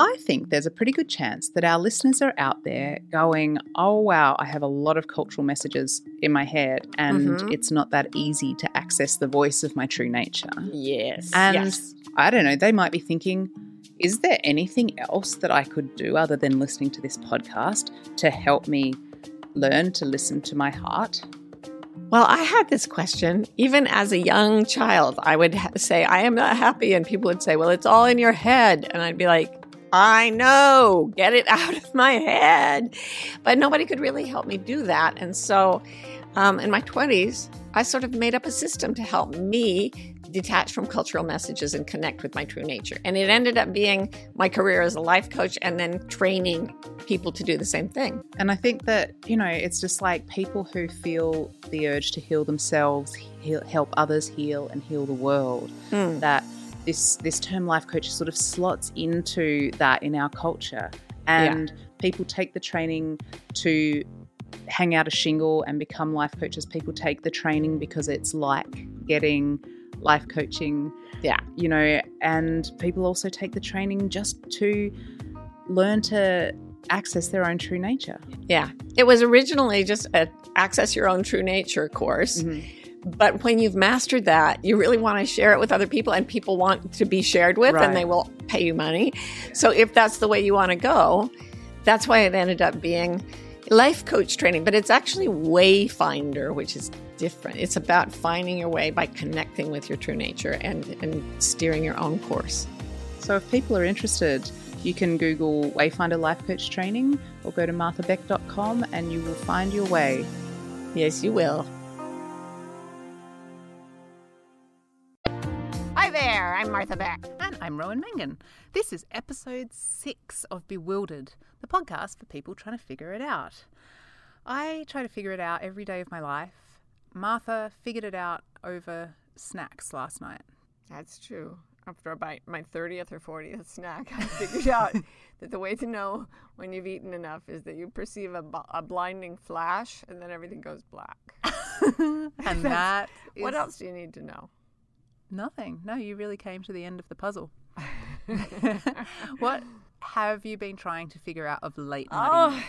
I think there's a pretty good chance that our listeners are out there going, oh, wow, I have a lot of cultural messages in my head and it's not that easy to access the voice of my true nature. Yes. And I don't know, they might be thinking, is there anything else that I could do other than listening to this podcast to help me learn to listen to my heart? Well, I had this question. Even as a young child, I would say, I am not happy. And people would say, well, it's all in your head. And I'd be like, I know, get it out of my head. But nobody could really help me do that. And so in my 20s, I sort of made up a system to help me detach from cultural messages and connect with my true nature. And it ended up being my career as a life coach and then training people to do the same thing. And I think that, you know, it's just like people who feel the urge to heal themselves, help others heal and heal the world, that this term life coach sort of slots into that in our culture. And people take the training to hang out a shingle and become life coaches. People take the training because it's like getting life coaching, you know, and people also take the training just to learn to access their own true nature. Yeah. It was originally just a access your own true nature course. But when you've mastered that, you really want to share it with other people, and people want to be shared with, and they will pay you money. So if that's the way you want to go, that's why it ended up being life coach training. But it's actually Wayfinder, which is different. It's about finding your way by connecting with your true nature and steering your own course. So if people are interested, you can Google Wayfinder Life Coach Training or go to marthabeck.com and you will find your way. Yes, you will. Hi there, I'm Martha Beck. And I'm Rowan Mangan. This is episode 6 of Bewildered, the podcast for people trying to figure it out. I try to figure it out every day of my life. Martha figured it out over snacks last night. That's true. After about my 30th or 40th snack, I figured out that the way to know when you've eaten enough is that you perceive a blinding flash and then everything goes black. And that is... What else do you need to know? Nothing. No, you really came to the end of the puzzle. What have you been trying to figure out of late, Marty? Oh,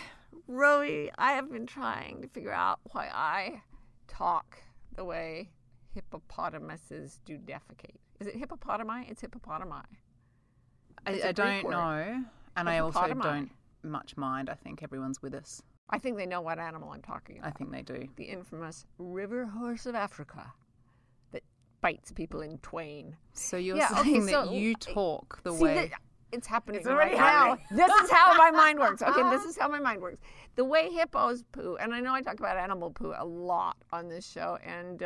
Rowie, I have been trying to figure out why I talk the way hippopotamuses do defecate. Is it hippopotami? It's hippopotami. I don't know. And I also don't much mind. I think everyone's with us. I think they know what animal I'm talking about. I think they do. The infamous river horse of Africa. Bites people in twain. So you're saying that you talk the way... it's happening. It's already happening. This is how my mind works. Okay, this is how my mind works. The way hippos poo, and I know I talk about animal poo a lot on this show, and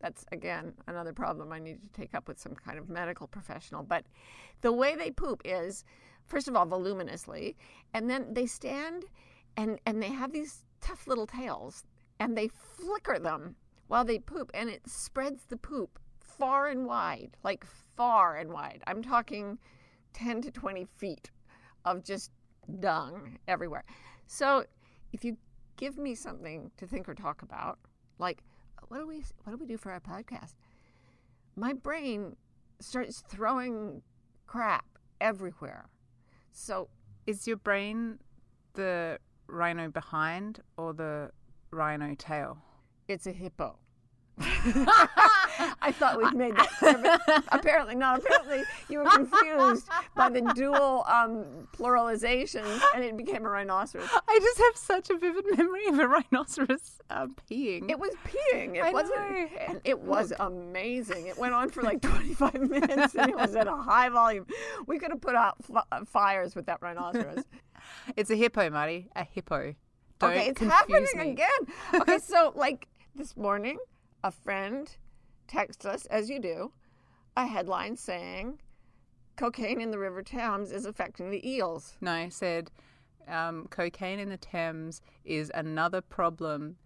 that's, again, another problem I need to take up with some kind of medical professional. But the way they poop is, first of all, voluminously, and then they stand and they have these tough little tails, and they flicker them while they poop, and it spreads the poop far and wide, like far and wide. I'm talking 10 to 20 feet of just dung everywhere. So if you give me something to think or talk about, like what do we do for our podcast? My brain starts throwing crap everywhere. So is your brain the rhino behind or the rhino tail? It's a hippo. I thought we'd made that clear, but apparently not. Apparently you were confused by the dual pluralizations and it became a rhinoceros. I just have such a vivid memory of a rhinoceros peeing. It was peeing. I know. And it was amazing. It went on for like 25 minutes and it was at a high volume. We could have put out fires with that rhinoceros. It's a hippo, Marty. A hippo. Okay, it's happening again. Okay, so like this morning, a friend texted us, as you do, a headline saying, cocaine in the River Thames is affecting the eels. No, I said cocaine in the Thames is another problem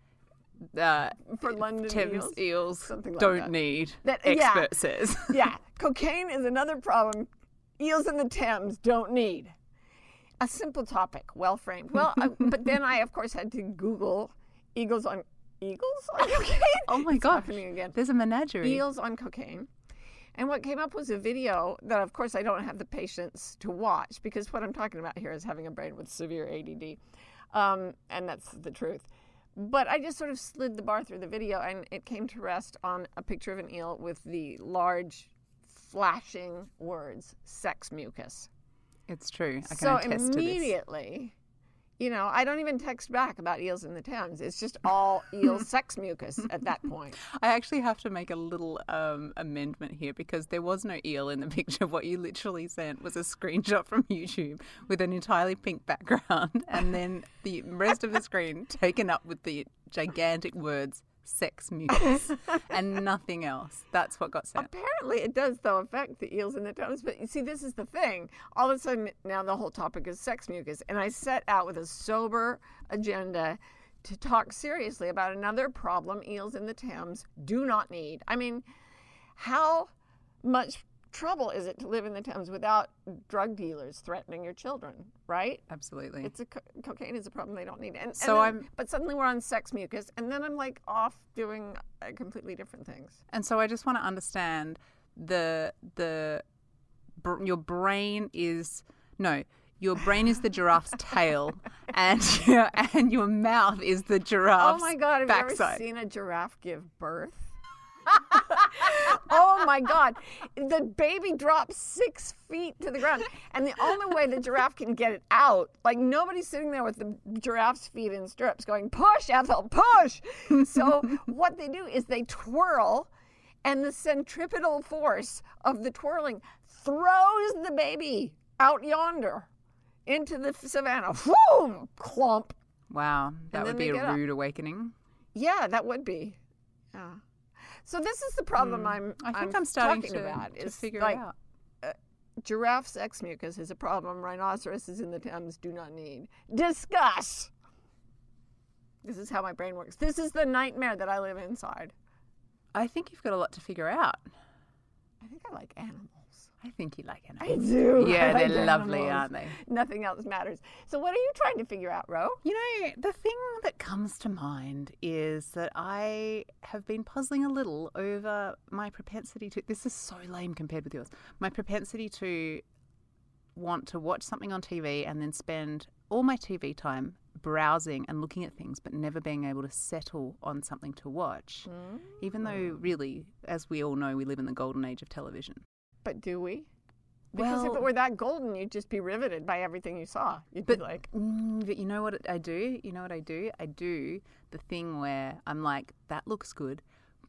for London Thames eels like don't that. Need, that, expert yeah, says. Yeah, cocaine is another problem eels in the Thames don't need. A simple topic, well framed. Well, but then I, of course, had to Google eagles on cocaine. Oh my gosh, happening again. There's a menagerie. Eels on cocaine. And what came up was a video that, of course, I don't have the patience to watch because what I'm talking about here is having a brain with severe ADD. And that's the truth. But I just sort of slid the bar through the video and it came to rest on a picture of an eel with the large, flashing words, sex mucus. It's true. I can attest to this. So immediately, you know, I don't even text back about eels in the Thames. It's just all eel sex mucus at that point. I actually have to make a little amendment here because there was no eel in the picture. What you literally sent was a screenshot from YouTube with an entirely pink background and then the rest of the screen taken up with the gigantic words sex mucus and nothing else. That's what got sent. Apparently it does, though, affect the eels in the Thames. But you see, this is the thing. All of a sudden now the whole topic is sex mucus. And I set out with a sober agenda to talk seriously about another problem eels in the Thames do not need. I mean, how much trouble is it to live in the Thames without drug dealers threatening your children, right? Absolutely. It's cocaine is a problem they don't need. But suddenly we're on sex mucus, and then I'm like off doing completely different things. And so I just want to understand your brain is the giraffe's tail, and your mouth is the giraffe's backside. Oh my God! Have you ever seen a giraffe give birth? Oh my God. The baby drops 6 feet to the ground. And the only way the giraffe can get it out, like nobody's sitting there with the giraffe's feet in stirrups going, push, Ethel, push. So what they do is they twirl, and the centripetal force of the twirling throws the baby out yonder into the savannah. Whoom, clomp. Wow. That would be a rude awakening. Yeah, that would be. Yeah. So this is the problem I'm starting to figure like, out. Giraffe sex mucus is a problem rhinoceroses in the Thames do not need. Discuss! This is how my brain works. This is the nightmare that I live inside. I think you've got a lot to figure out. I think I like animals. I think you like animals. I do. Yeah, they're like lovely, aren't they? Nothing else matters. So what are you trying to figure out, Ro? You know, the thing that comes to mind is that I have been puzzling a little over my propensity to... This is so lame compared with yours. My propensity to want to watch something on TV and then spend all my TV time browsing and looking at things but never being able to settle on something to watch, even though really, as we all know, we live in the golden age of television. But do we? Because if it were that golden, you'd just be riveted by everything you saw. But you know what I do? You know what I do? I do the thing where I'm like, that looks good,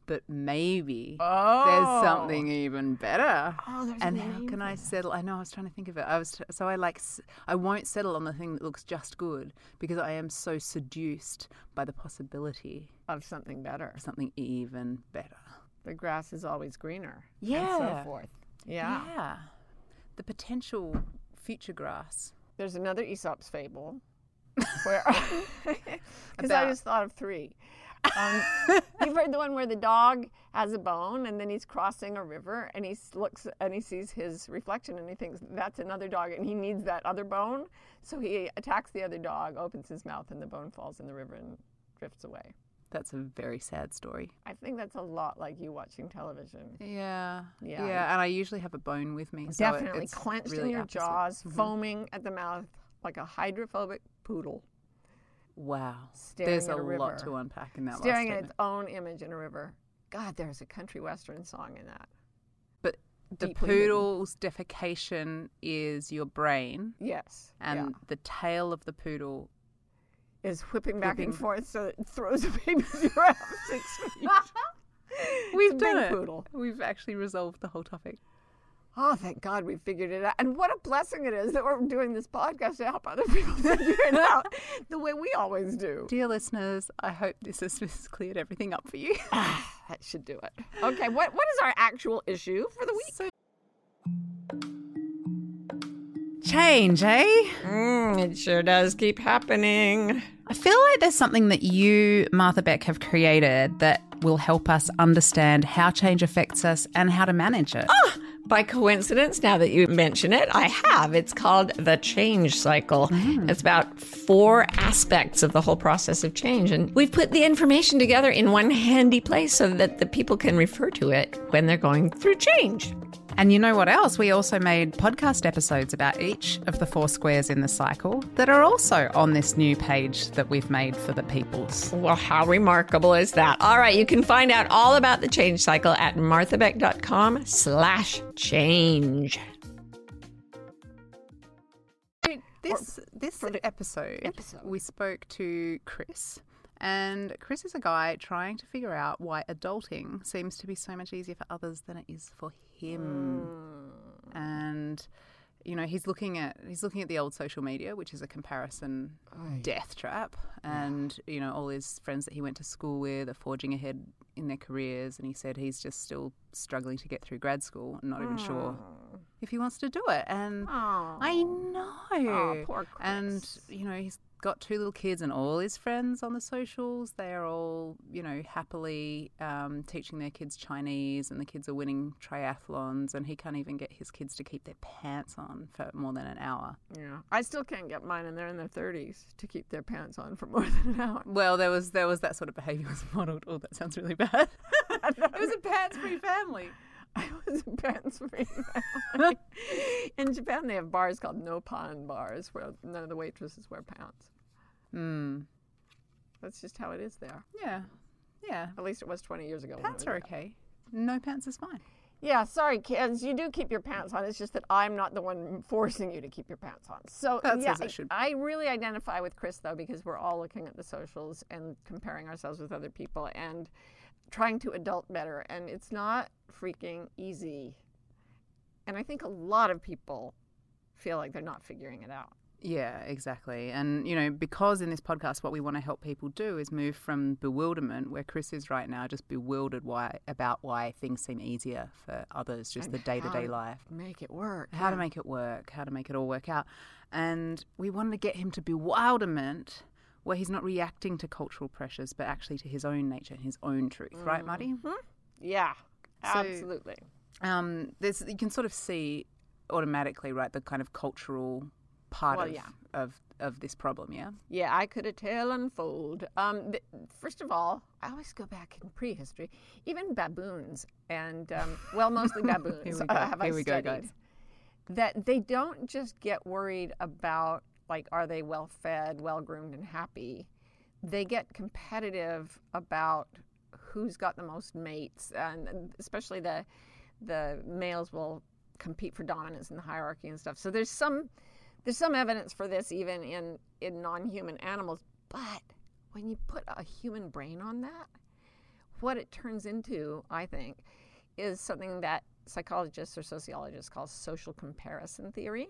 but maybe there's something even better. Oh, and how can I settle? I know, I was trying to think of it. I won't settle on the thing that looks just good because I am so seduced by the possibility of something better. Something even better. The grass is always greener. Yeah. And so forth. Yeah. The potential future grass. There's another Aesop's fable where, because I just thought of three. You've heard the one where the dog has a bone and then he's crossing a river and he looks and he sees his reflection and he thinks that's another dog and he needs that other bone. So he attacks the other dog, opens his mouth, and the bone falls in the river and drifts away. That's a very sad story. I think that's a lot like you watching television. Yeah, and I usually have a bone with me. So definitely clenched really in your jaws, foaming at the mouth like a hydrophobic poodle. Wow. There's a lot to unpack in that last statement. Staring at its own image in a river. God, there's a country western song in that. But the poodle's defecation is your brain. Yes. And the tail of the poodle is whipping back and forth so it throws a baby giraffe 6 feet. We've done it. Poodle. We've actually resolved the whole topic. Oh, thank God we figured it out. And what a blessing it is that we're doing this podcast to help other people figure it out the way we always do. Dear listeners, I hope this has cleared everything up for you. That should do it. Okay, what is our actual issue for the week? change, eh? It sure does keep happening. I feel like there's something that you, Martha Beck, have created that will help us understand how change affects us and how to manage it. Oh, by coincidence, now that you mention it, I have. It's called The Change Cycle. It's about 4 aspects of the whole process of change. And we've put the information together in one handy place so that the people can refer to it when they're going through change. And you know what else? We also made podcast episodes about each of the 4 squares in the cycle that are also on this new page that we've made for the peoples. Well, how remarkable is that? All right, you can find out all about the change cycle at marthabeck.com/change. This episode, we spoke to Chris. And Chris is a guy trying to figure out why adulting seems to be so much easier for others than it is for him. And, you know, he's looking at the old social media, which is a comparison death trap. And, you know, all his friends that he went to school with are forging ahead in their careers. And he said he's just still struggling to get through grad school and not even sure if he wants to do it. And I know. Oh, poor Chris. And, you know, he's got 2 little kids, and all his friends on the socials, they're all, you know, happily teaching their kids Chinese, and the kids are winning triathlons, and he can't even get his kids to keep their pants on for more than an hour. Yeah, I still can't get mine, and they're in their 30s, to keep their pants on for more than an hour. Well, there was that sort of behaviour was modelled. Oh, that sounds really bad. It was a pants-free family. I was in pants-free family. In Japan, they have bars called no-pan bars where none of the waitresses wear pants. That's just how it is there. Yeah. Yeah. At least it was 20 years ago. Pants are okay. No pants is fine. Yeah, sorry, kids. You do keep your pants on. It's just that I'm not the one forcing you to keep your pants on. So, that's as it should be. I really identify with Chris, though, because we're all looking at the socials and comparing ourselves with other people and trying to adult better, and it's not freaking easy. And I think a lot of people feel like they're not figuring it out. Yeah, exactly. And, you know, because in this podcast, what we want to help people do is move from bewilderment, where Chris is right now, just bewildered about why things seem easier for others, just and the day-to-day life. How to make it work, how to make it all work out. And we wanted to get him to bewilderment, where he's not reacting to cultural pressures, but actually to his own nature and his own truth. Right, Marty? Yeah, absolutely. So, you can sort of see automatically, right, the kind of cultural part of this problem, yeah? Yeah, I could a tale unfold. First of all, I always go back in prehistory. Even baboons, and, mostly baboons Here we go, guys. That they don't just get worried about, like, are they well-fed, well-groomed, and happy? They get competitive about who's got the most mates, and especially the males will compete for dominance in the hierarchy and stuff. So there's some evidence for this even in non-human animals. But when you put a human brain on that, what it turns into, I think, is something that psychologists or sociologists call social comparison theory.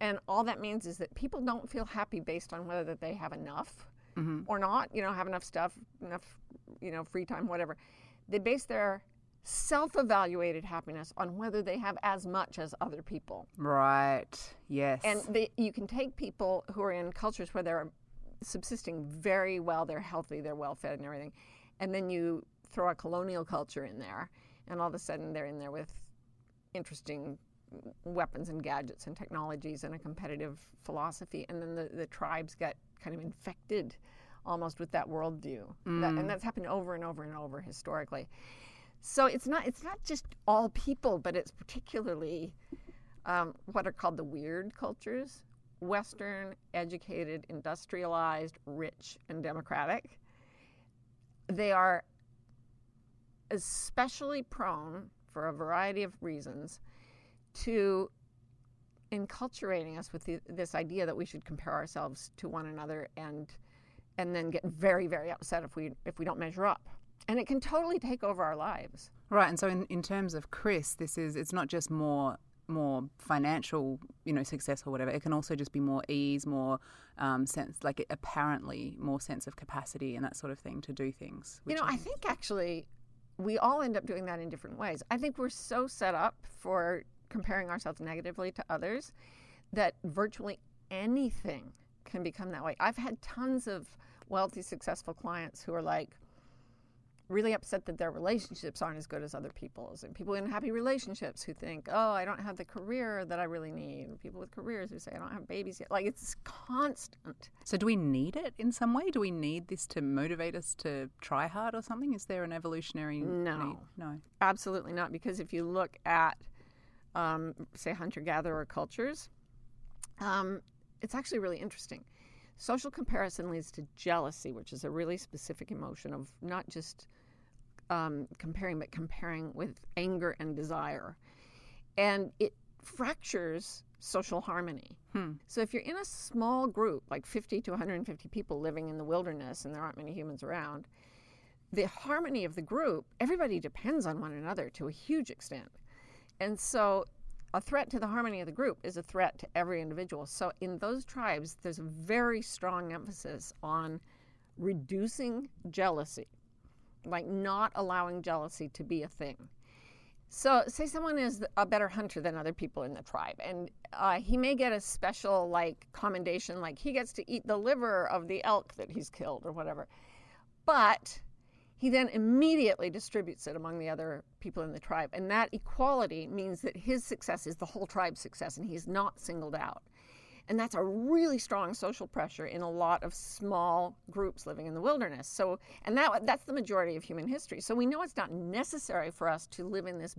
And all that means is that people don't feel happy based on whether they have enough or not, you know, have enough stuff, enough, you know, free time, whatever. They base their self-evaluated happiness on whether they have as much as other people. Right, yes. And you can take people who are in cultures where they're subsisting very well, they're healthy, they're well-fed and everything, and then you throw a colonial culture in there, and all of a sudden they're in there with interesting weapons and gadgets and technologies and a competitive philosophy, and then the tribes get kind of infected almost with that worldview, and that's happened over and over and over historically. So it's not just all people, but it's particularly what are called the weird cultures: Western, educated, industrialized, rich, and democratic. They are especially prone, for a variety of reasons, to enculturating us with this idea that we should compare ourselves to one another and then get very, very upset if we don't measure up. And it can totally take over our lives. Right, and so in terms of Chris, it's not just more financial, you know, success or whatever. It can also just be more ease, more sense, like apparently more sense of capacity and that sort of thing to do things. You know, I think actually we all end up doing that in different ways. I think we're so set up for comparing ourselves negatively to others that virtually anything can become that way. I've had tons of wealthy, successful clients who are like really upset that their relationships aren't as good as other people's, and people in happy relationships who think, oh, I don't have the career that I really need, or people with careers who say, I don't have babies yet. Like, it's constant. So do we need it in some way? Do we need this to motivate us to try hard or something? Is there an evolutionary need? No, absolutely not. Because if you look at, say, hunter-gatherer cultures, it's actually really interesting. Social comparison leads to jealousy, which is a really specific emotion of not just comparing, but comparing with anger and desire. And it fractures social harmony. So if you're in a small group, like 50 to 150 people living in the wilderness and there aren't many humans around, the harmony of the group, everybody depends on one another to a huge extent. And so a threat to the harmony of the group is a threat to every individual. So in those tribes, there's a very strong emphasis on reducing jealousy, like not allowing jealousy to be a thing. So say someone is a better hunter than other people in the tribe, and he may get a special like commendation, like he gets to eat the liver of the elk that he's killed or whatever. But he then immediately distributes it among the other people in the tribe. And that equality means that his success is the whole tribe's success, and he's not singled out. And that's a really strong social pressure in a lot of small groups living in the wilderness. So, and that's the majority of human history. So we know it's not necessary for us to live in this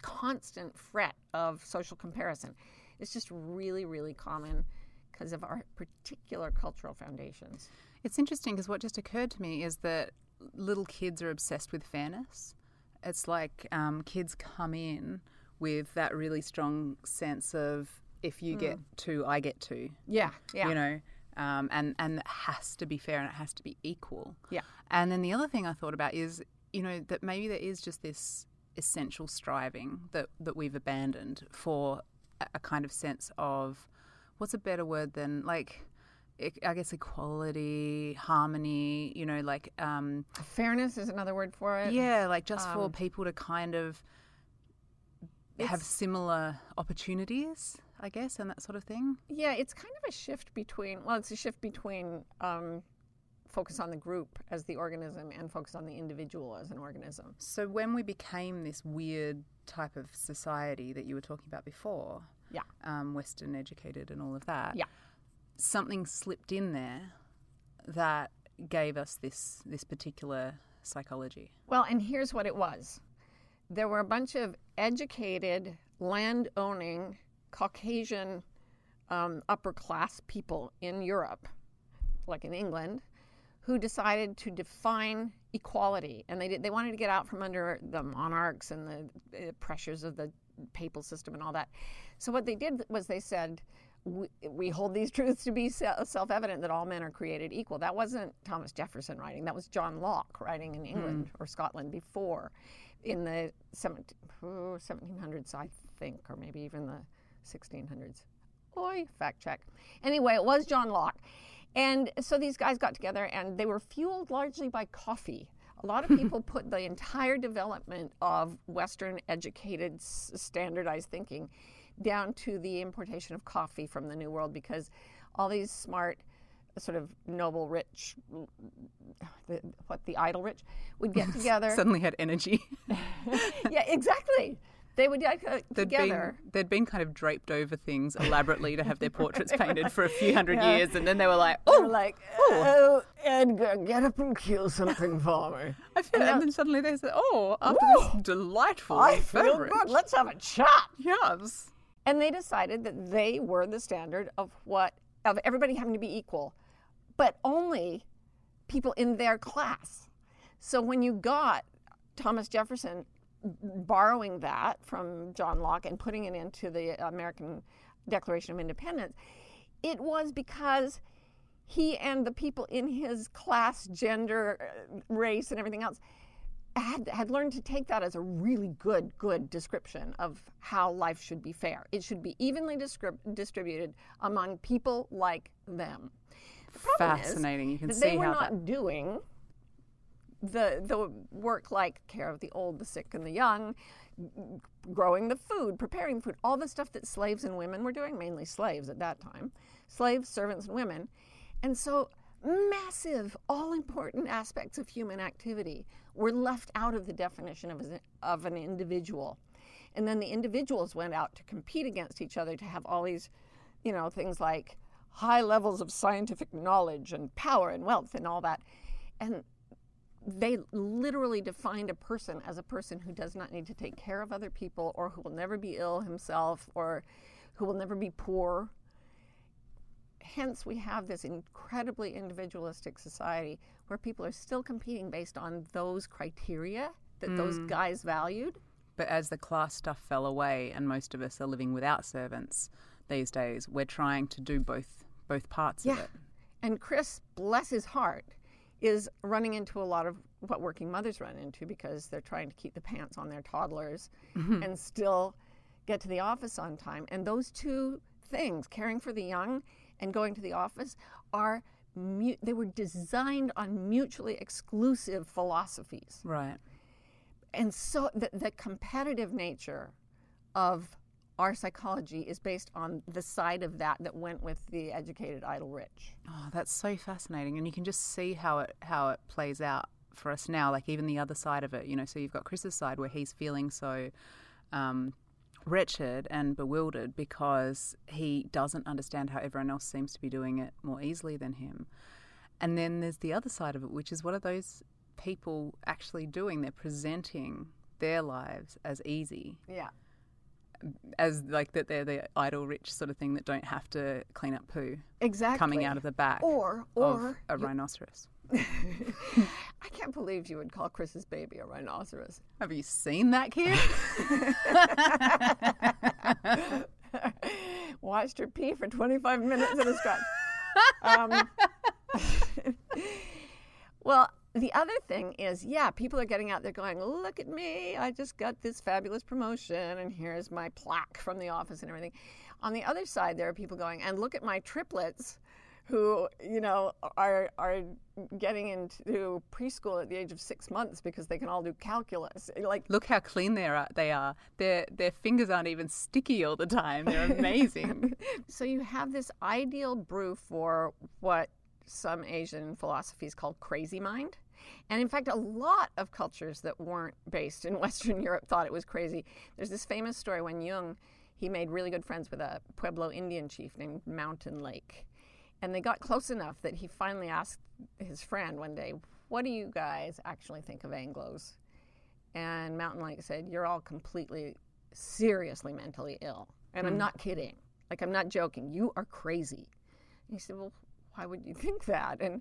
constant fret of social comparison. It's just really, really common because of our particular cultural foundations. It's interesting because what just occurred to me is that little kids are obsessed with fairness. It's like kids come in with that really strong sense of if you get two, I get two. Yeah. You know, and it has to be fair and it has to be equal. Yeah. And then the other thing I thought about is, you know, that maybe there is just this essential striving that we've abandoned for a kind of sense of, what's a better word than like, I guess, equality, harmony, you know, like... fairness is another word for it. Yeah, like just for people to kind of have similar opportunities, I guess, and that sort of thing. Yeah, it's kind of a shift between... Well, it's a shift between focus on the group as the organism and focus on the individual as an organism. So when we became this weird type of society that you were talking about before, Western educated and all of that... Yeah. Something slipped in there that gave us this particular psychology. Well, and here's what it was. There were a bunch of educated, land-owning, Caucasian upper-class people in Europe, like in England, who decided to define equality. And they wanted to get out from under the monarchs and the pressures of the papal system and all that. So what they did was they said... We hold these truths to be self-evident that all men are created equal. That wasn't Thomas Jefferson writing. That was John Locke writing in England or Scotland before, in the 1700s, I think, or maybe even the 1600s. Oi, fact check. Anyway, it was John Locke. And so these guys got together, and they were fueled largely by coffee. A lot of people put the entire development of Western educated standardized thinking down to the importation of coffee from the New World, because all these smart, sort of noble rich, the idle rich would get together. Suddenly had energy. Yeah, exactly. They would get together. They'd been kind of draped over things elaborately to have their portraits painted for a few hundred years, and then they were like, oh, Edgar, get up and kill something for me. And then suddenly they said, after this delightful beverage, I feel good. Let's have a chat. Yes. And they decided that they were the standard of everybody having to be equal, but only people in their class. So when you got Thomas Jefferson borrowing that from John Locke and putting it into the American Declaration of Independence, it was because he and the people in his class, gender, race, and everything else had learned to take that as a really good description of how life should be fair. It should be evenly distributed among people like them. The problem Fascinating. You can see how they were not doing the work like care of the old, the sick, and the young, growing the food, preparing food, all the stuff that slaves and women were doing, mainly slaves at that time, slaves, servants, and women. And so massive, all-important aspects of human activity were left out of the definition of an individual. And then the individuals went out to compete against each other to have all these, you know, things like high levels of scientific knowledge and power and wealth and all that. And they literally defined a person as a person who does not need to take care of other people, or who will never be ill himself, or who will never be poor. Hence, we have this incredibly individualistic society where people are still competing based on those criteria that those guys valued. But as the class stuff fell away and most of us are living without servants these days, we're trying to do both parts of it. And Chris, bless his heart, is running into a lot of what working mothers run into, because they're trying to keep the pants on their toddlers and still get to the office on time. And those two things, caring for the young and going to the office, are they were designed on mutually exclusive philosophies. Right. And so the competitive nature of our psychology is based on the side of that went with the educated, idle, rich. Oh, that's so fascinating. And you can just see how it plays out for us now, like even the other side of it, you know. So you've got Chris's side where he's feeling so wretched and bewildered because he doesn't understand how everyone else seems to be doing it more easily than him. And then there's the other side of it, which is what are those people actually doing? They're presenting their lives as easy. Yeah. As like that they're the idle rich sort of thing that don't have to clean up poo coming out of the back or of a rhinoceros. I can't believe you would call Chris's baby a rhinoceros. Have you seen that kid? Watched her pee for 25 minutes at a stretch. Well, the other thing is, yeah, people are getting out there going, look at me, I just got this fabulous promotion, and here's my plaque from the office and everything. On the other side, there are people going, and look at my triplets who, you know, are getting into preschool at the age of 6 months because they can all do calculus. Like, look how clean they are. Their fingers aren't even sticky all the time. They're amazing. So you have this ideal brew for what some Asian philosophies called crazy mind. And in fact, a lot of cultures that weren't based in Western Europe thought it was crazy. There's this famous story when Jung, he made really good friends with a Pueblo Indian chief named Mountain Lake. And they got close enough that he finally asked his friend one day, what do you guys actually think of Anglos? And Mountain Lake said, you're all completely, seriously mentally ill. And I'm not kidding. Like, I'm not joking. You are crazy. And he said, well, why would you think that? And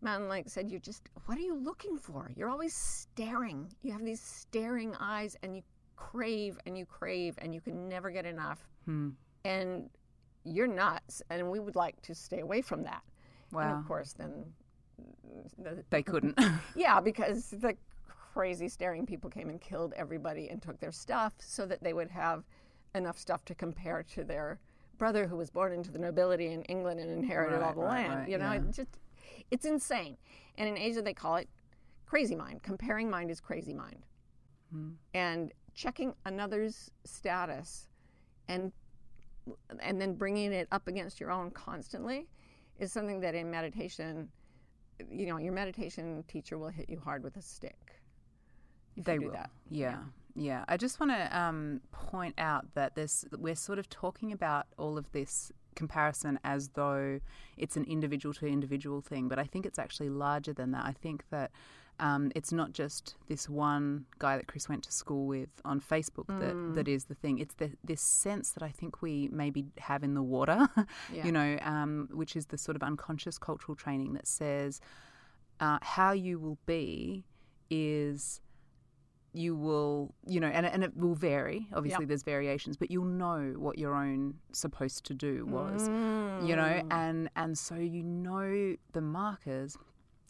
Mountain Lake said, you're just, what are you looking for? You're always staring. You have these staring eyes, and you crave and you crave and you can never get enough. And you're nuts, and we would like to stay away from that. Wow. And of course, then they couldn't. Yeah, because the crazy staring people came and killed everybody and took their stuff so that they would have enough stuff to compare to their brother who was born into the nobility in England and inherited all the land. Right, you know, it's insane. And in Asia, they call it crazy mind. Comparing mind is crazy mind. And checking another's status and then bringing it up against your own constantly is something that in meditation, you know, your meditation teacher will hit you hard with a stick. They will. That. Yeah. I just want to point out that we're sort of talking about all of this comparison as though it's an individual to individual thing, but I think it's actually larger than that. I think that it's not just this one guy that Chris went to school with on Facebook that is the thing. It's this sense that I think we maybe have in the water, you know, which is the sort of unconscious cultural training that says how you will be is you will, you know, and it will vary. Obviously, there's variations, but you'll know what your own supposed to do was, you know, and so you know the markers.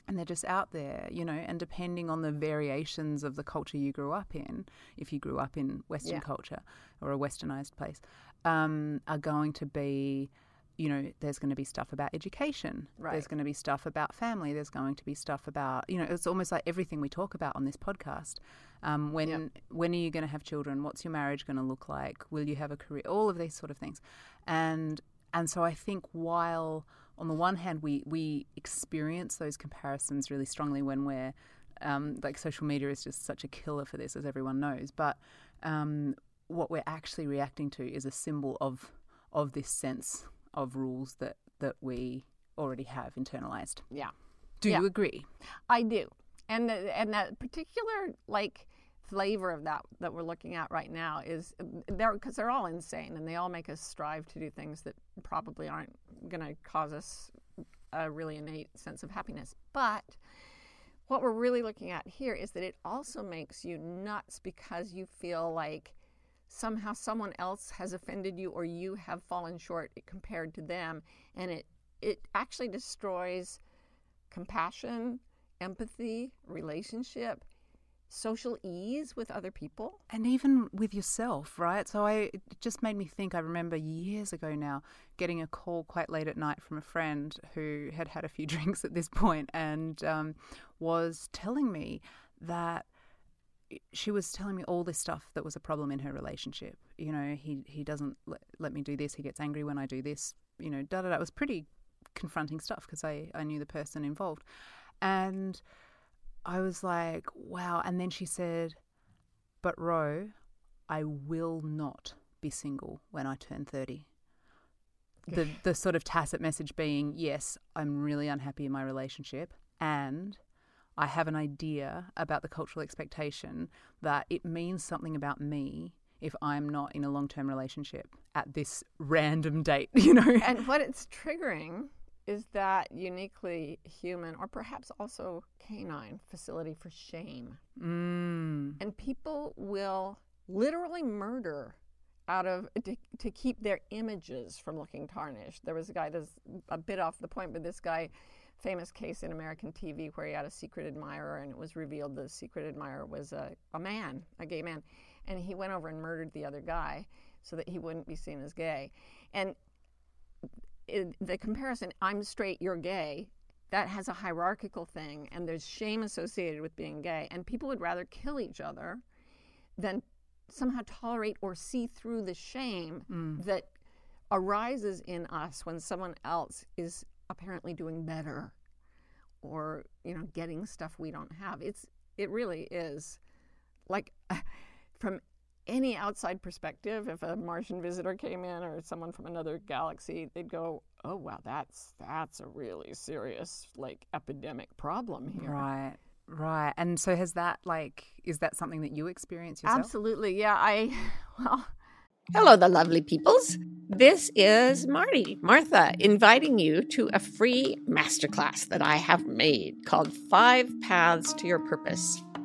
And they're just out there, you know, and depending on the variations of the culture you grew up in, if you grew up in Western culture or a Westernized place, are going to be you know, there's going to be stuff about education. Right. There's going to be stuff about family. There's going to be stuff about, you know, it's almost like everything we talk about on this podcast. When are you going to have children? What's your marriage going to look like? Will you have a career? All of these sort of things. And so I think while on the one hand we experience those comparisons really strongly when we're like social media is just such a killer for this, as everyone knows. But what we're actually reacting to is a symbol of this sense of rules that we already have internalized. Yeah. Do you agree? I do. And that particular like flavor of that we're looking at right now is because they're all insane and they all make us strive to do things that probably aren't going to cause us a really innate sense of happiness. But what we're really looking at here is that it also makes you nuts because you feel like somehow someone else has offended you or you have fallen short compared to them. And it actually destroys compassion, empathy, relationship, social ease with other people. And even with yourself, right? So it just made me think, I remember years ago now getting a call quite late at night from a friend who had had a few drinks at this point and was telling me that she was telling me all this stuff that was a problem in her relationship. You know, he doesn't let me do this. He gets angry when I do this, you know, It was pretty confronting stuff because I knew the person involved. And I was like, wow. And then she said, but Ro, I will not be single when I turn 30. Okay. The sort of tacit message being, yes, I'm really unhappy in my relationship and I have an idea about the cultural expectation that it means something about me if I'm not in a long-term relationship at this random date, you know. And what it's triggering is that uniquely human or perhaps also canine facility for shame. Mm. And people will literally murder out of to keep their images from looking tarnished. There was a guy, that's a bit off the point, but this guy, famous case in American TV where he had a secret admirer and it was revealed the secret admirer was a gay man. And he went over and murdered the other guy so that he wouldn't be seen as gay. And the comparison, I'm straight, you're gay, that has a hierarchical thing and there's shame associated with being gay. And people would rather kill each other than somehow tolerate or see through the shame that arises in us when someone else is apparently doing better or, you know, getting stuff we don't have. It really is like from any outside perspective, if a Martian visitor came in or someone from another galaxy, they'd go, oh, wow, that's a really serious, like, epidemic problem here. Right, right. And so has that, like, is that something that you experience yourself? Absolutely, yeah. Hello, the lovely peoples. This is Martha, inviting you to a free masterclass that I have made called 5 Paths to Your Purpose.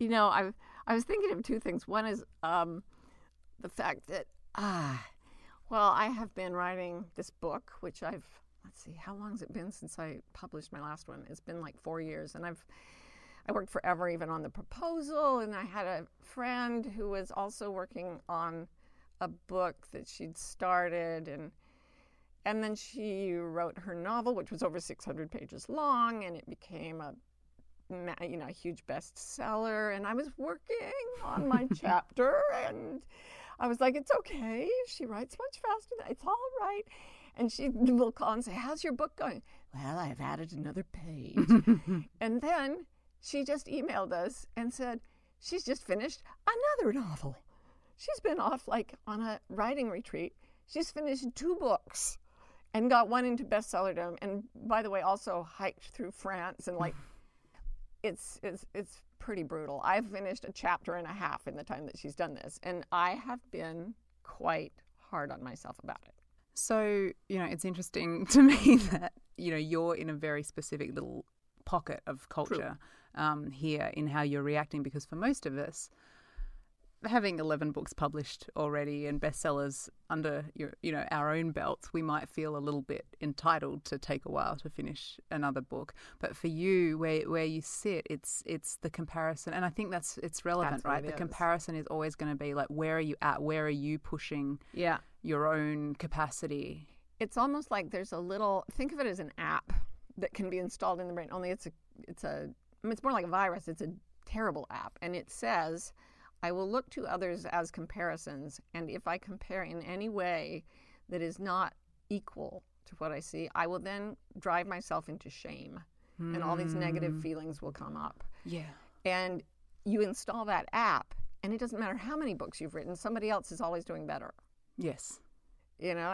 You know, I was thinking of 2 things. One is the fact that, I have been writing this book, which I've, how long has it been since I published my last one? It's been like 4 years, and I worked forever even on the proposal, and I had a friend who was also working on a book that she'd started, and then she wrote her novel, which was over 600 pages long, and it became a huge bestseller, and I was working on my chapter, and I was like, it's okay, she writes much faster, it's all right. And she will call and say, how's your book going? Well, I've added another page. And then she just emailed us and said, she's just finished another novel. She's been off like on a writing retreat. She's finished 2 books and got one into bestsellerdom. And by the way, also hiked through France and like, It's pretty brutal. I've finished a chapter and a half in the time that she's done this, and I have been quite hard on myself about it. So, you know, it's interesting to me that, you know, you're in a very specific little pocket of culture here in how you're reacting, because for most of us, having 11 books published already and bestsellers under your, you know, our own belts, we might feel a little bit entitled to take a while to finish another book. But for you, where you sit, it's the comparison, and I think it's relevant, that's right? The comparison is always going to be like, where are you at? Where are you pushing? Yeah. Your own capacity. It's almost like there's a little. Think of it as an app that can be installed in the brain. Only I mean, it's more like a virus. It's a terrible app, and it says, I will look to others as comparisons, and if I compare in any way that is not equal to what I see, I will then drive myself into shame, and all these negative feelings will come up. Yeah. And you install that app, and it doesn't matter how many books you've written, somebody else is always doing better. Yes. You know,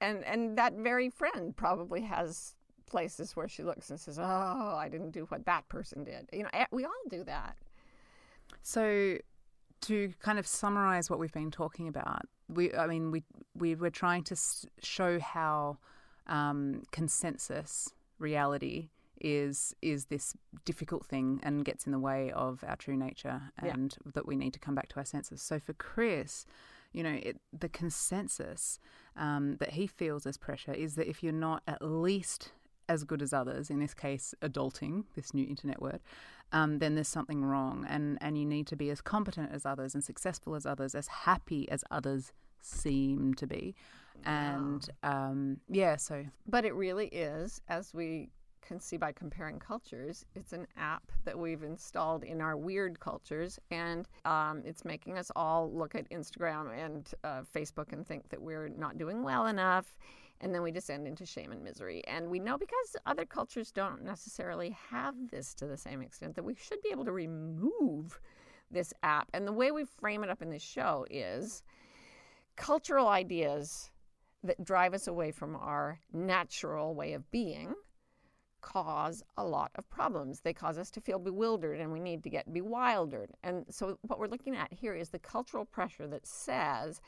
and that very friend probably has places where she looks and says, oh, I didn't do what that person did. You know, we all do that. So, to kind of summarize what we've been talking about, we were trying to show how consensus reality is this difficult thing and gets in the way of our true nature, and that we need to come back to our senses. So for Chris, you know, the consensus that he feels as pressure is that if you're not at least as good as others, in this case, adulting, this new internet word, then there's something wrong, and you need to be as competent as others and successful as others, as happy as others seem to be. And But it really is, as we can see by comparing cultures, it's an app that we've installed in our weird cultures, and it's making us all look at Instagram and Facebook and think that we're not doing well enough. And then we descend into shame and misery. And we know, because other cultures don't necessarily have this to the same extent, that we should be able to remove this app. And the way we frame it up in this show is cultural ideas that drive us away from our natural way of being cause a lot of problems. They cause us to feel bewildered, and we need to get bewildered. And so what we're looking at here is the cultural pressure that says,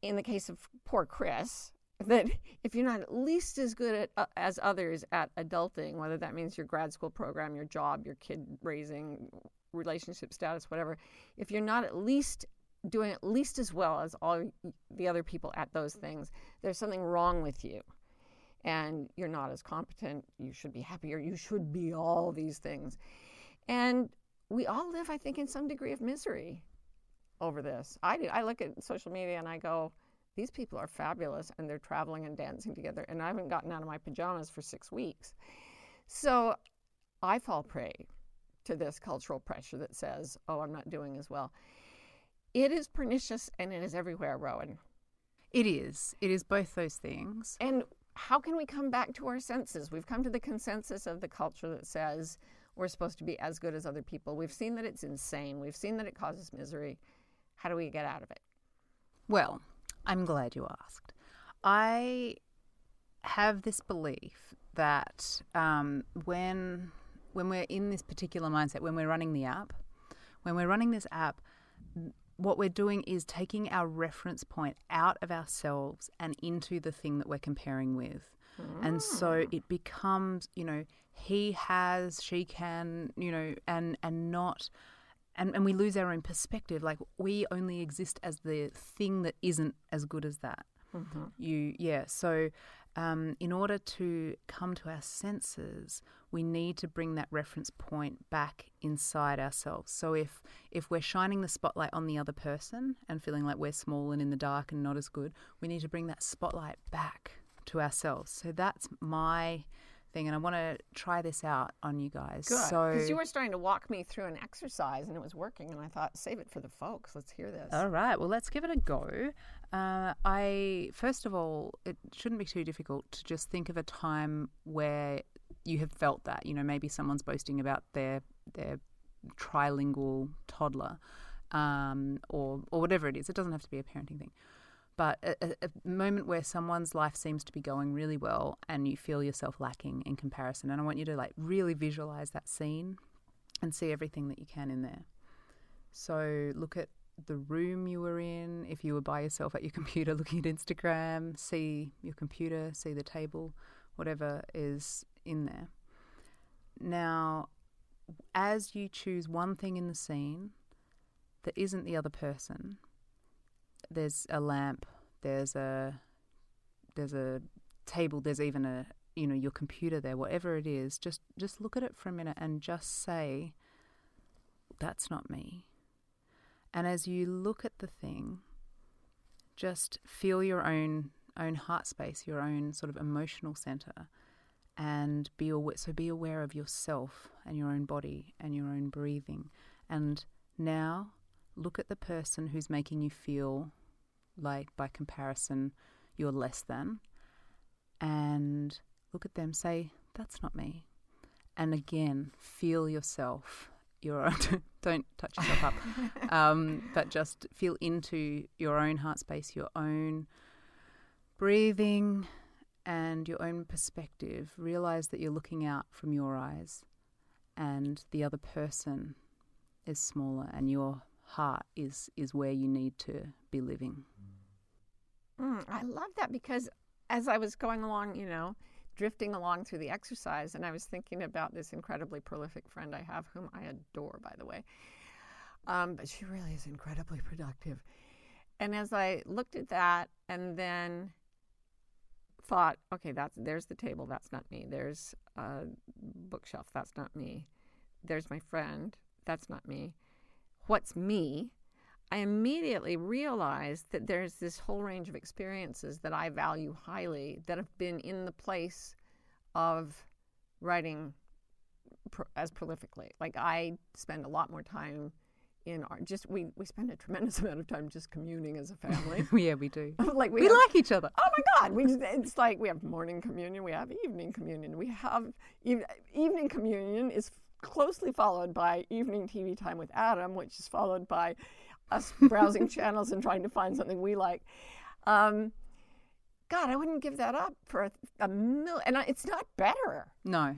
in the case of poor Chris, that if you're not at least as good at, as others at adulting, whether that means your grad school program, your job, your kid raising, relationship status, whatever, if you're not at least doing at least as well as all the other people at those things, there's something wrong with you. And you're not as competent, you should be happier, you should be all these things. And we all live, I think, in some degree of misery over this. I do. I look at social media and I go, these people are fabulous, and they're traveling and dancing together, and I haven't gotten out of my pajamas for 6 weeks. So I fall prey to this cultural pressure that says, oh, I'm not doing as well. It is pernicious, and it is everywhere, Rowan. It is. It is both those things. And how can we come back to our senses? We've come to the consensus of the culture that says we're supposed to be as good as other people. We've seen that it's insane. We've seen that it causes misery. How do we get out of it? Well, I'm glad you asked. I have this belief that when we're in this particular mindset, when we're running this app, what we're doing is taking our reference point out of ourselves and into the thing that we're comparing with. And so it becomes, you know, he has, she can, you know, and not... And we lose our own perspective. Like, we only exist as the thing that isn't as good as that. Mm-hmm. So in order to come to our senses, we need to bring that reference point back inside ourselves. So if we're shining the spotlight on the other person and feeling like we're small and in the dark and not as good, we need to bring that spotlight back to ourselves. So that's my thing, and I want to try this out on you guys. Good, because you were starting to walk me through an exercise, and it was working, and I thought, save it for the folks. Let's hear this. All right, well, let's give it a go. First of all, it shouldn't be too difficult to just think of a time where you have felt that. You know, maybe someone's boasting about their trilingual toddler, or whatever it is. It doesn't have to be a parenting thing. But a moment where someone's life seems to be going really well and you feel yourself lacking in comparison. And I want you to like really visualize that scene and see everything that you can in there. So look at the room you were in, if you were by yourself at your computer looking at Instagram, see your computer, see the table, whatever is in there. Now, as you choose one thing in the scene that isn't the other person, there's a lamp, there's a table, there's even a, you know, your computer there, whatever it is, just look at it for a minute and just say, that's not me. And as you look at the thing, just feel your own heart space, your own sort of emotional center, and be aware of yourself and your own body and your own breathing. And now look at the person who's making you feel like, by comparison, you're less than, and look at them, say, that's not me. And again, feel yourself. Don't touch yourself up, but just feel into your own heart space, your own breathing and your own perspective. Realize that you're looking out from your eyes and the other person is smaller and your heart is where you need to be living. I love that, because as I was going along, drifting along through the exercise, and I was thinking about this incredibly prolific friend I have, whom I adore, by the way. But she really is incredibly productive. And as I looked at that and then thought, okay, there's the table, that's not me. There's a bookshelf, that's not me. There's my friend, that's not me. What's me? I immediately realized that there's this whole range of experiences that I value highly that have been in the place of writing as prolifically. Like, I spend a lot more time in art. We spend a tremendous amount of time just communing as a family. Yeah, we do. We like each other. Oh my God. It's like we have morning communion. We have evening communion. We have evening communion is closely followed by evening TV time with Adam, which is followed by us browsing channels and trying to find something we like. God, I wouldn't give that up for a million. And it's not better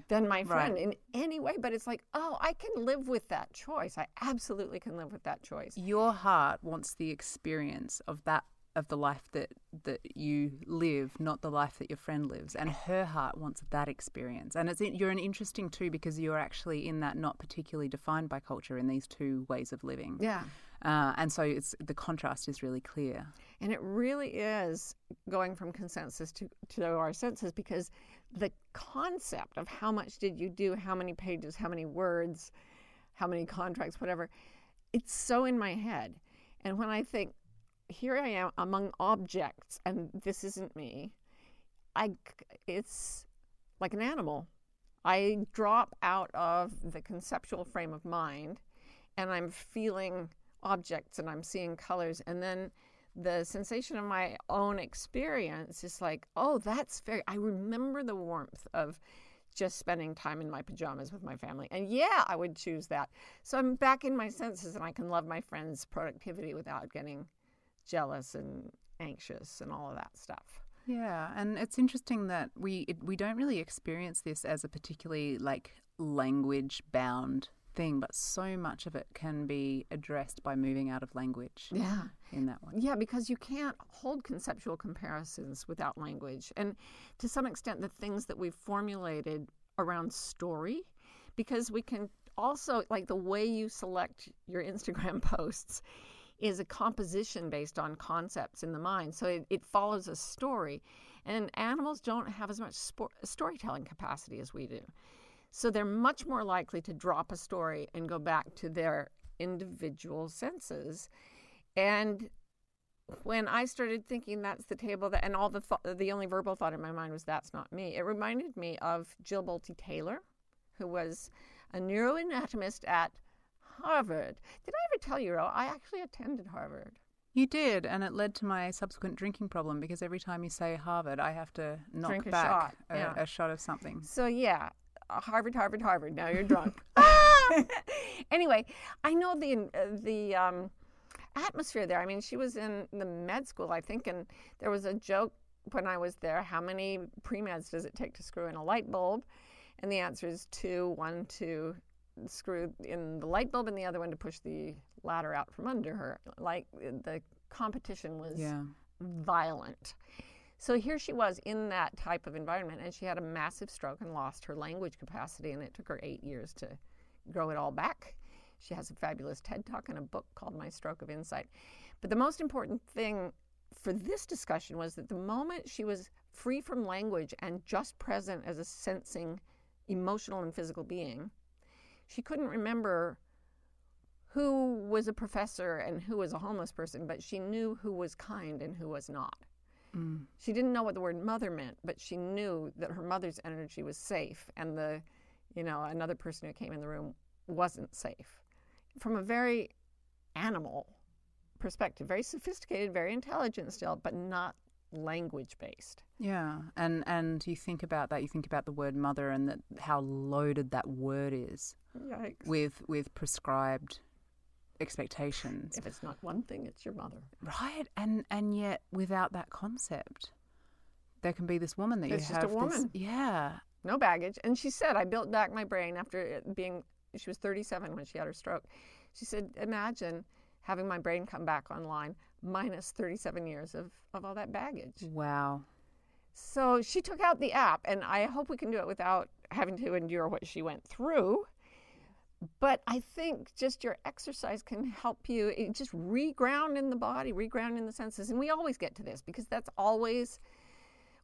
than my friend in any way, but it's like, oh, I can live with that choice. I absolutely can live with that choice. Your heart wants the experience of the life that you live, not the life that your friend lives. And her heart wants that experience. And you're an interesting too, because you're actually in that not particularly defined by culture in these two ways of living. Yeah. And so the contrast is really clear. And it really is going from consensus to our senses, because the concept of how much did you do, how many pages, how many words, how many contracts, whatever, it's so in my head. And when I think, here I am among objects and this isn't me, it's like an animal. I drop out of the conceptual frame of mind and I'm feeling objects and I'm seeing colors, and then the sensation of my own experience is like, oh, I remember the warmth of just spending time in my pajamas with my family, and yeah, I would choose that. So I'm back in my senses and I can love my friend's productivity without getting jealous and anxious and all of that stuff. Yeah, and it's interesting that we don't really experience this as a particularly language bound thing, but so much of it can be addressed by moving out of language. Yeah, in that one. Yeah, because you can't hold conceptual comparisons without language. And to some extent, the things that we've formulated around story, because we can also, the way you select your Instagram posts is a composition based on concepts in the mind. So it follows a story. And animals don't have as much storytelling capacity as we do. So they're much more likely to drop a story and go back to their individual senses. And when I started thinking that's the table, and all the only verbal thought in my mind was that's not me, it reminded me of Jill Bolte-Taylor, who was a neuroanatomist at Harvard. Did I ever tell you, Ro, I actually attended Harvard? You did, and it led to my subsequent drinking problem, because every time you say Harvard, I have to knock a shot of something. So yeah. Harvard. Now you're drunk. Anyway, I know the atmosphere there. I mean, she was in the med school, I think, and there was a joke when I was there, how many pre-meds does it take to screw in a light bulb? And the answer is 2, 1, 2, screw in the light bulb and the other one to push the ladder out from under her. Like, the competition was violent. So here she was in that type of environment, and she had a massive stroke and lost her language capacity, and it took her 8 years to grow it all back. She has a fabulous TED Talk and a book called My Stroke of Insight. But the most important thing for this discussion was that the moment she was free from language and just present as a sensing, emotional and physical being, she couldn't remember who was a professor and who was a homeless person, but she knew who was kind and who was not. Mm. She didn't know what the word mother meant, but she knew that her mother's energy was safe and the, you know, another person who came in the room wasn't safe. From a very animal perspective, very sophisticated, very intelligent still, but not language-based. Yeah, and you think about that, you think about the word mother and that, how loaded that word is. Yikes. With prescribed expectations. If it's not one thing, it's your mother. Right, and yet without that concept, there can be this woman that it's you have. It's just a woman. This, yeah. No baggage. And she said, I built back my brain after being, she was 37 when she had her stroke. She said, imagine having my brain come back online minus 37 years of all that baggage. Wow. So she took out the app, and I hope we can do it without having to endure what she went through. But I think just your exercise can help you just reground in the body, reground in the senses. And we always get to this because that's always,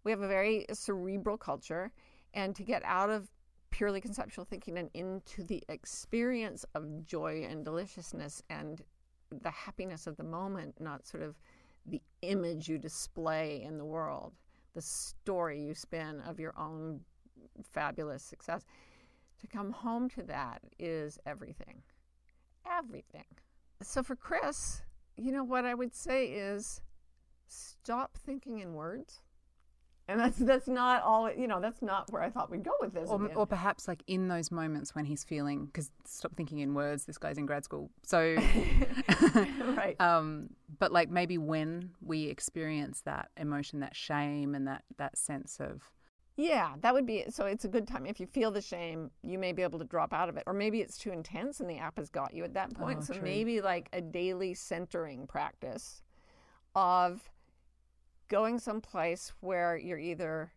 we have a very cerebral culture, and to get out of purely conceptual thinking and into the experience of joy and deliciousness and the happiness of the moment, not sort of the image you display in the world, the story you spin of your own fabulous success. To come home to that is everything, everything. So for Chris, you know, what I would say is stop thinking in words. And that's not all, you know, that's not where I thought we'd go with this. Or perhaps like in those moments when he's feeling, because stop thinking in words, this guy's in grad school. So, right. But like maybe when we experience that emotion, that shame and that sense of. Yeah, that would be, so it's a good time. If you feel the shame, you may be able to drop out of it. Or maybe it's too intense and the app has got you at that point. Oh, so true. Maybe like a daily centering practice of going someplace where you're either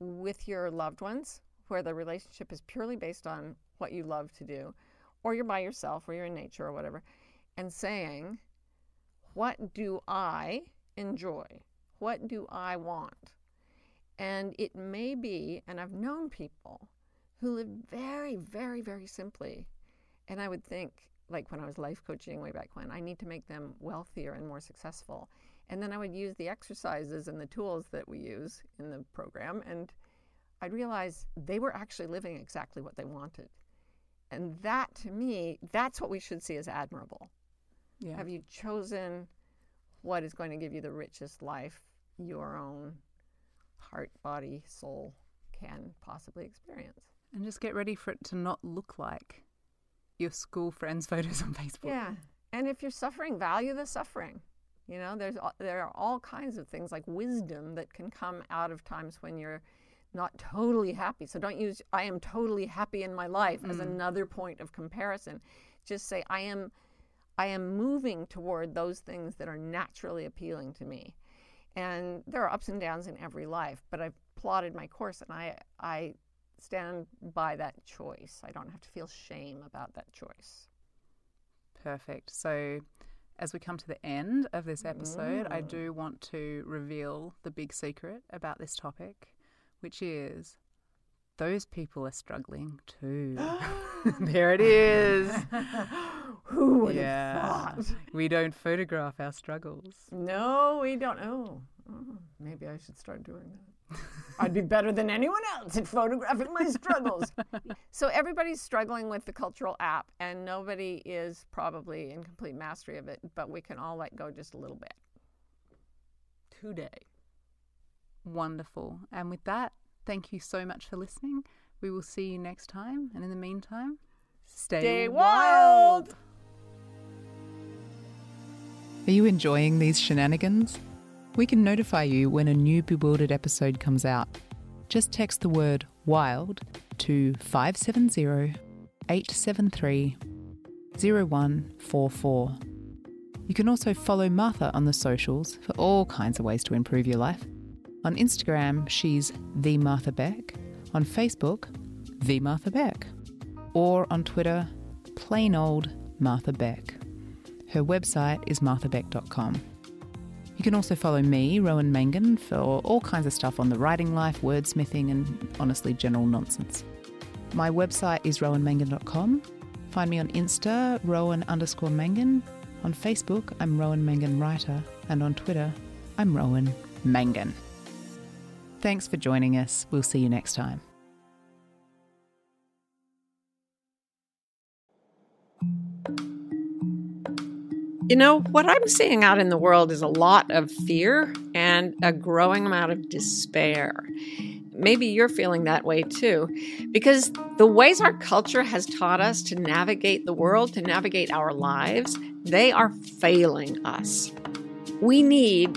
with your loved ones, where the relationship is purely based on what you love to do, or you're by yourself, or you're in nature, or whatever, and saying, what do I enjoy? What do I want? And it may be, and I've known people who live very, very, very simply, and I would think, like when I was life coaching way back when, I need to make them wealthier and more successful. And then I would use the exercises and the tools that we use in the program, and I'd realize they were actually living exactly what they wanted. And that, to me, that's what we should see as admirable. Yeah. Have you chosen what is going to give you the richest life your own heart, body, soul can possibly experience? And just get ready for it to not look like your school friends' photos on Facebook. Yeah, and if you're suffering, value the suffering. You know, there are all kinds of things like wisdom that can come out of times when you're not totally happy. So don't use I am totally happy in my life as another point of comparison. Just say I am moving toward those things that are naturally appealing to me. And there are ups and downs in every life, but I've plotted my course and I stand by that choice. I don't have to feel shame about that choice. Perfect. So as we come to the end of this episode, I do want to reveal the big secret about this topic, which is those people are struggling too. There it is. Who would have thought? We don't photograph our struggles. No, we don't. Oh, maybe I should start doing that. I'd be better than anyone else at photographing my struggles. So everybody's struggling with the cultural app, and nobody is probably in complete mastery of it, but we can all let go just a little bit. Today. Wonderful. And with that, thank you so much for listening. We will see you next time. And in the meantime, stay wild! Are you enjoying these shenanigans? We can notify you when a new Bewildered episode comes out. Just text the word WILD to 570 873 0144. You can also follow Martha on the socials for all kinds of ways to improve your life. On Instagram, she's The Martha Beck. On Facebook, The Martha Beck. Or on Twitter, plain old Martha Beck. Her website is marthabeck.com. You can also follow me, Rowan Mangan, for all kinds of stuff on the writing life, wordsmithing, and honestly general nonsense. My website is rowanmangan.com. Find me on Insta, Rowan_Mangan. On Facebook, I'm Rowan Mangan Writer. And on Twitter, I'm Rowan Mangan. Thanks for joining us. We'll see you next time. You know, what I'm seeing out in the world is a lot of fear and a growing amount of despair. Maybe you're feeling that way too, because the ways our culture has taught us to navigate the world, to navigate our lives, they are failing us. We need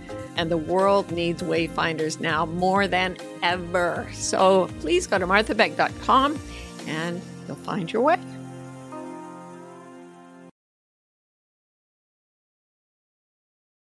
And the world needs Wayfinders now more than ever. So please go to marthabeck.com and you'll find your way.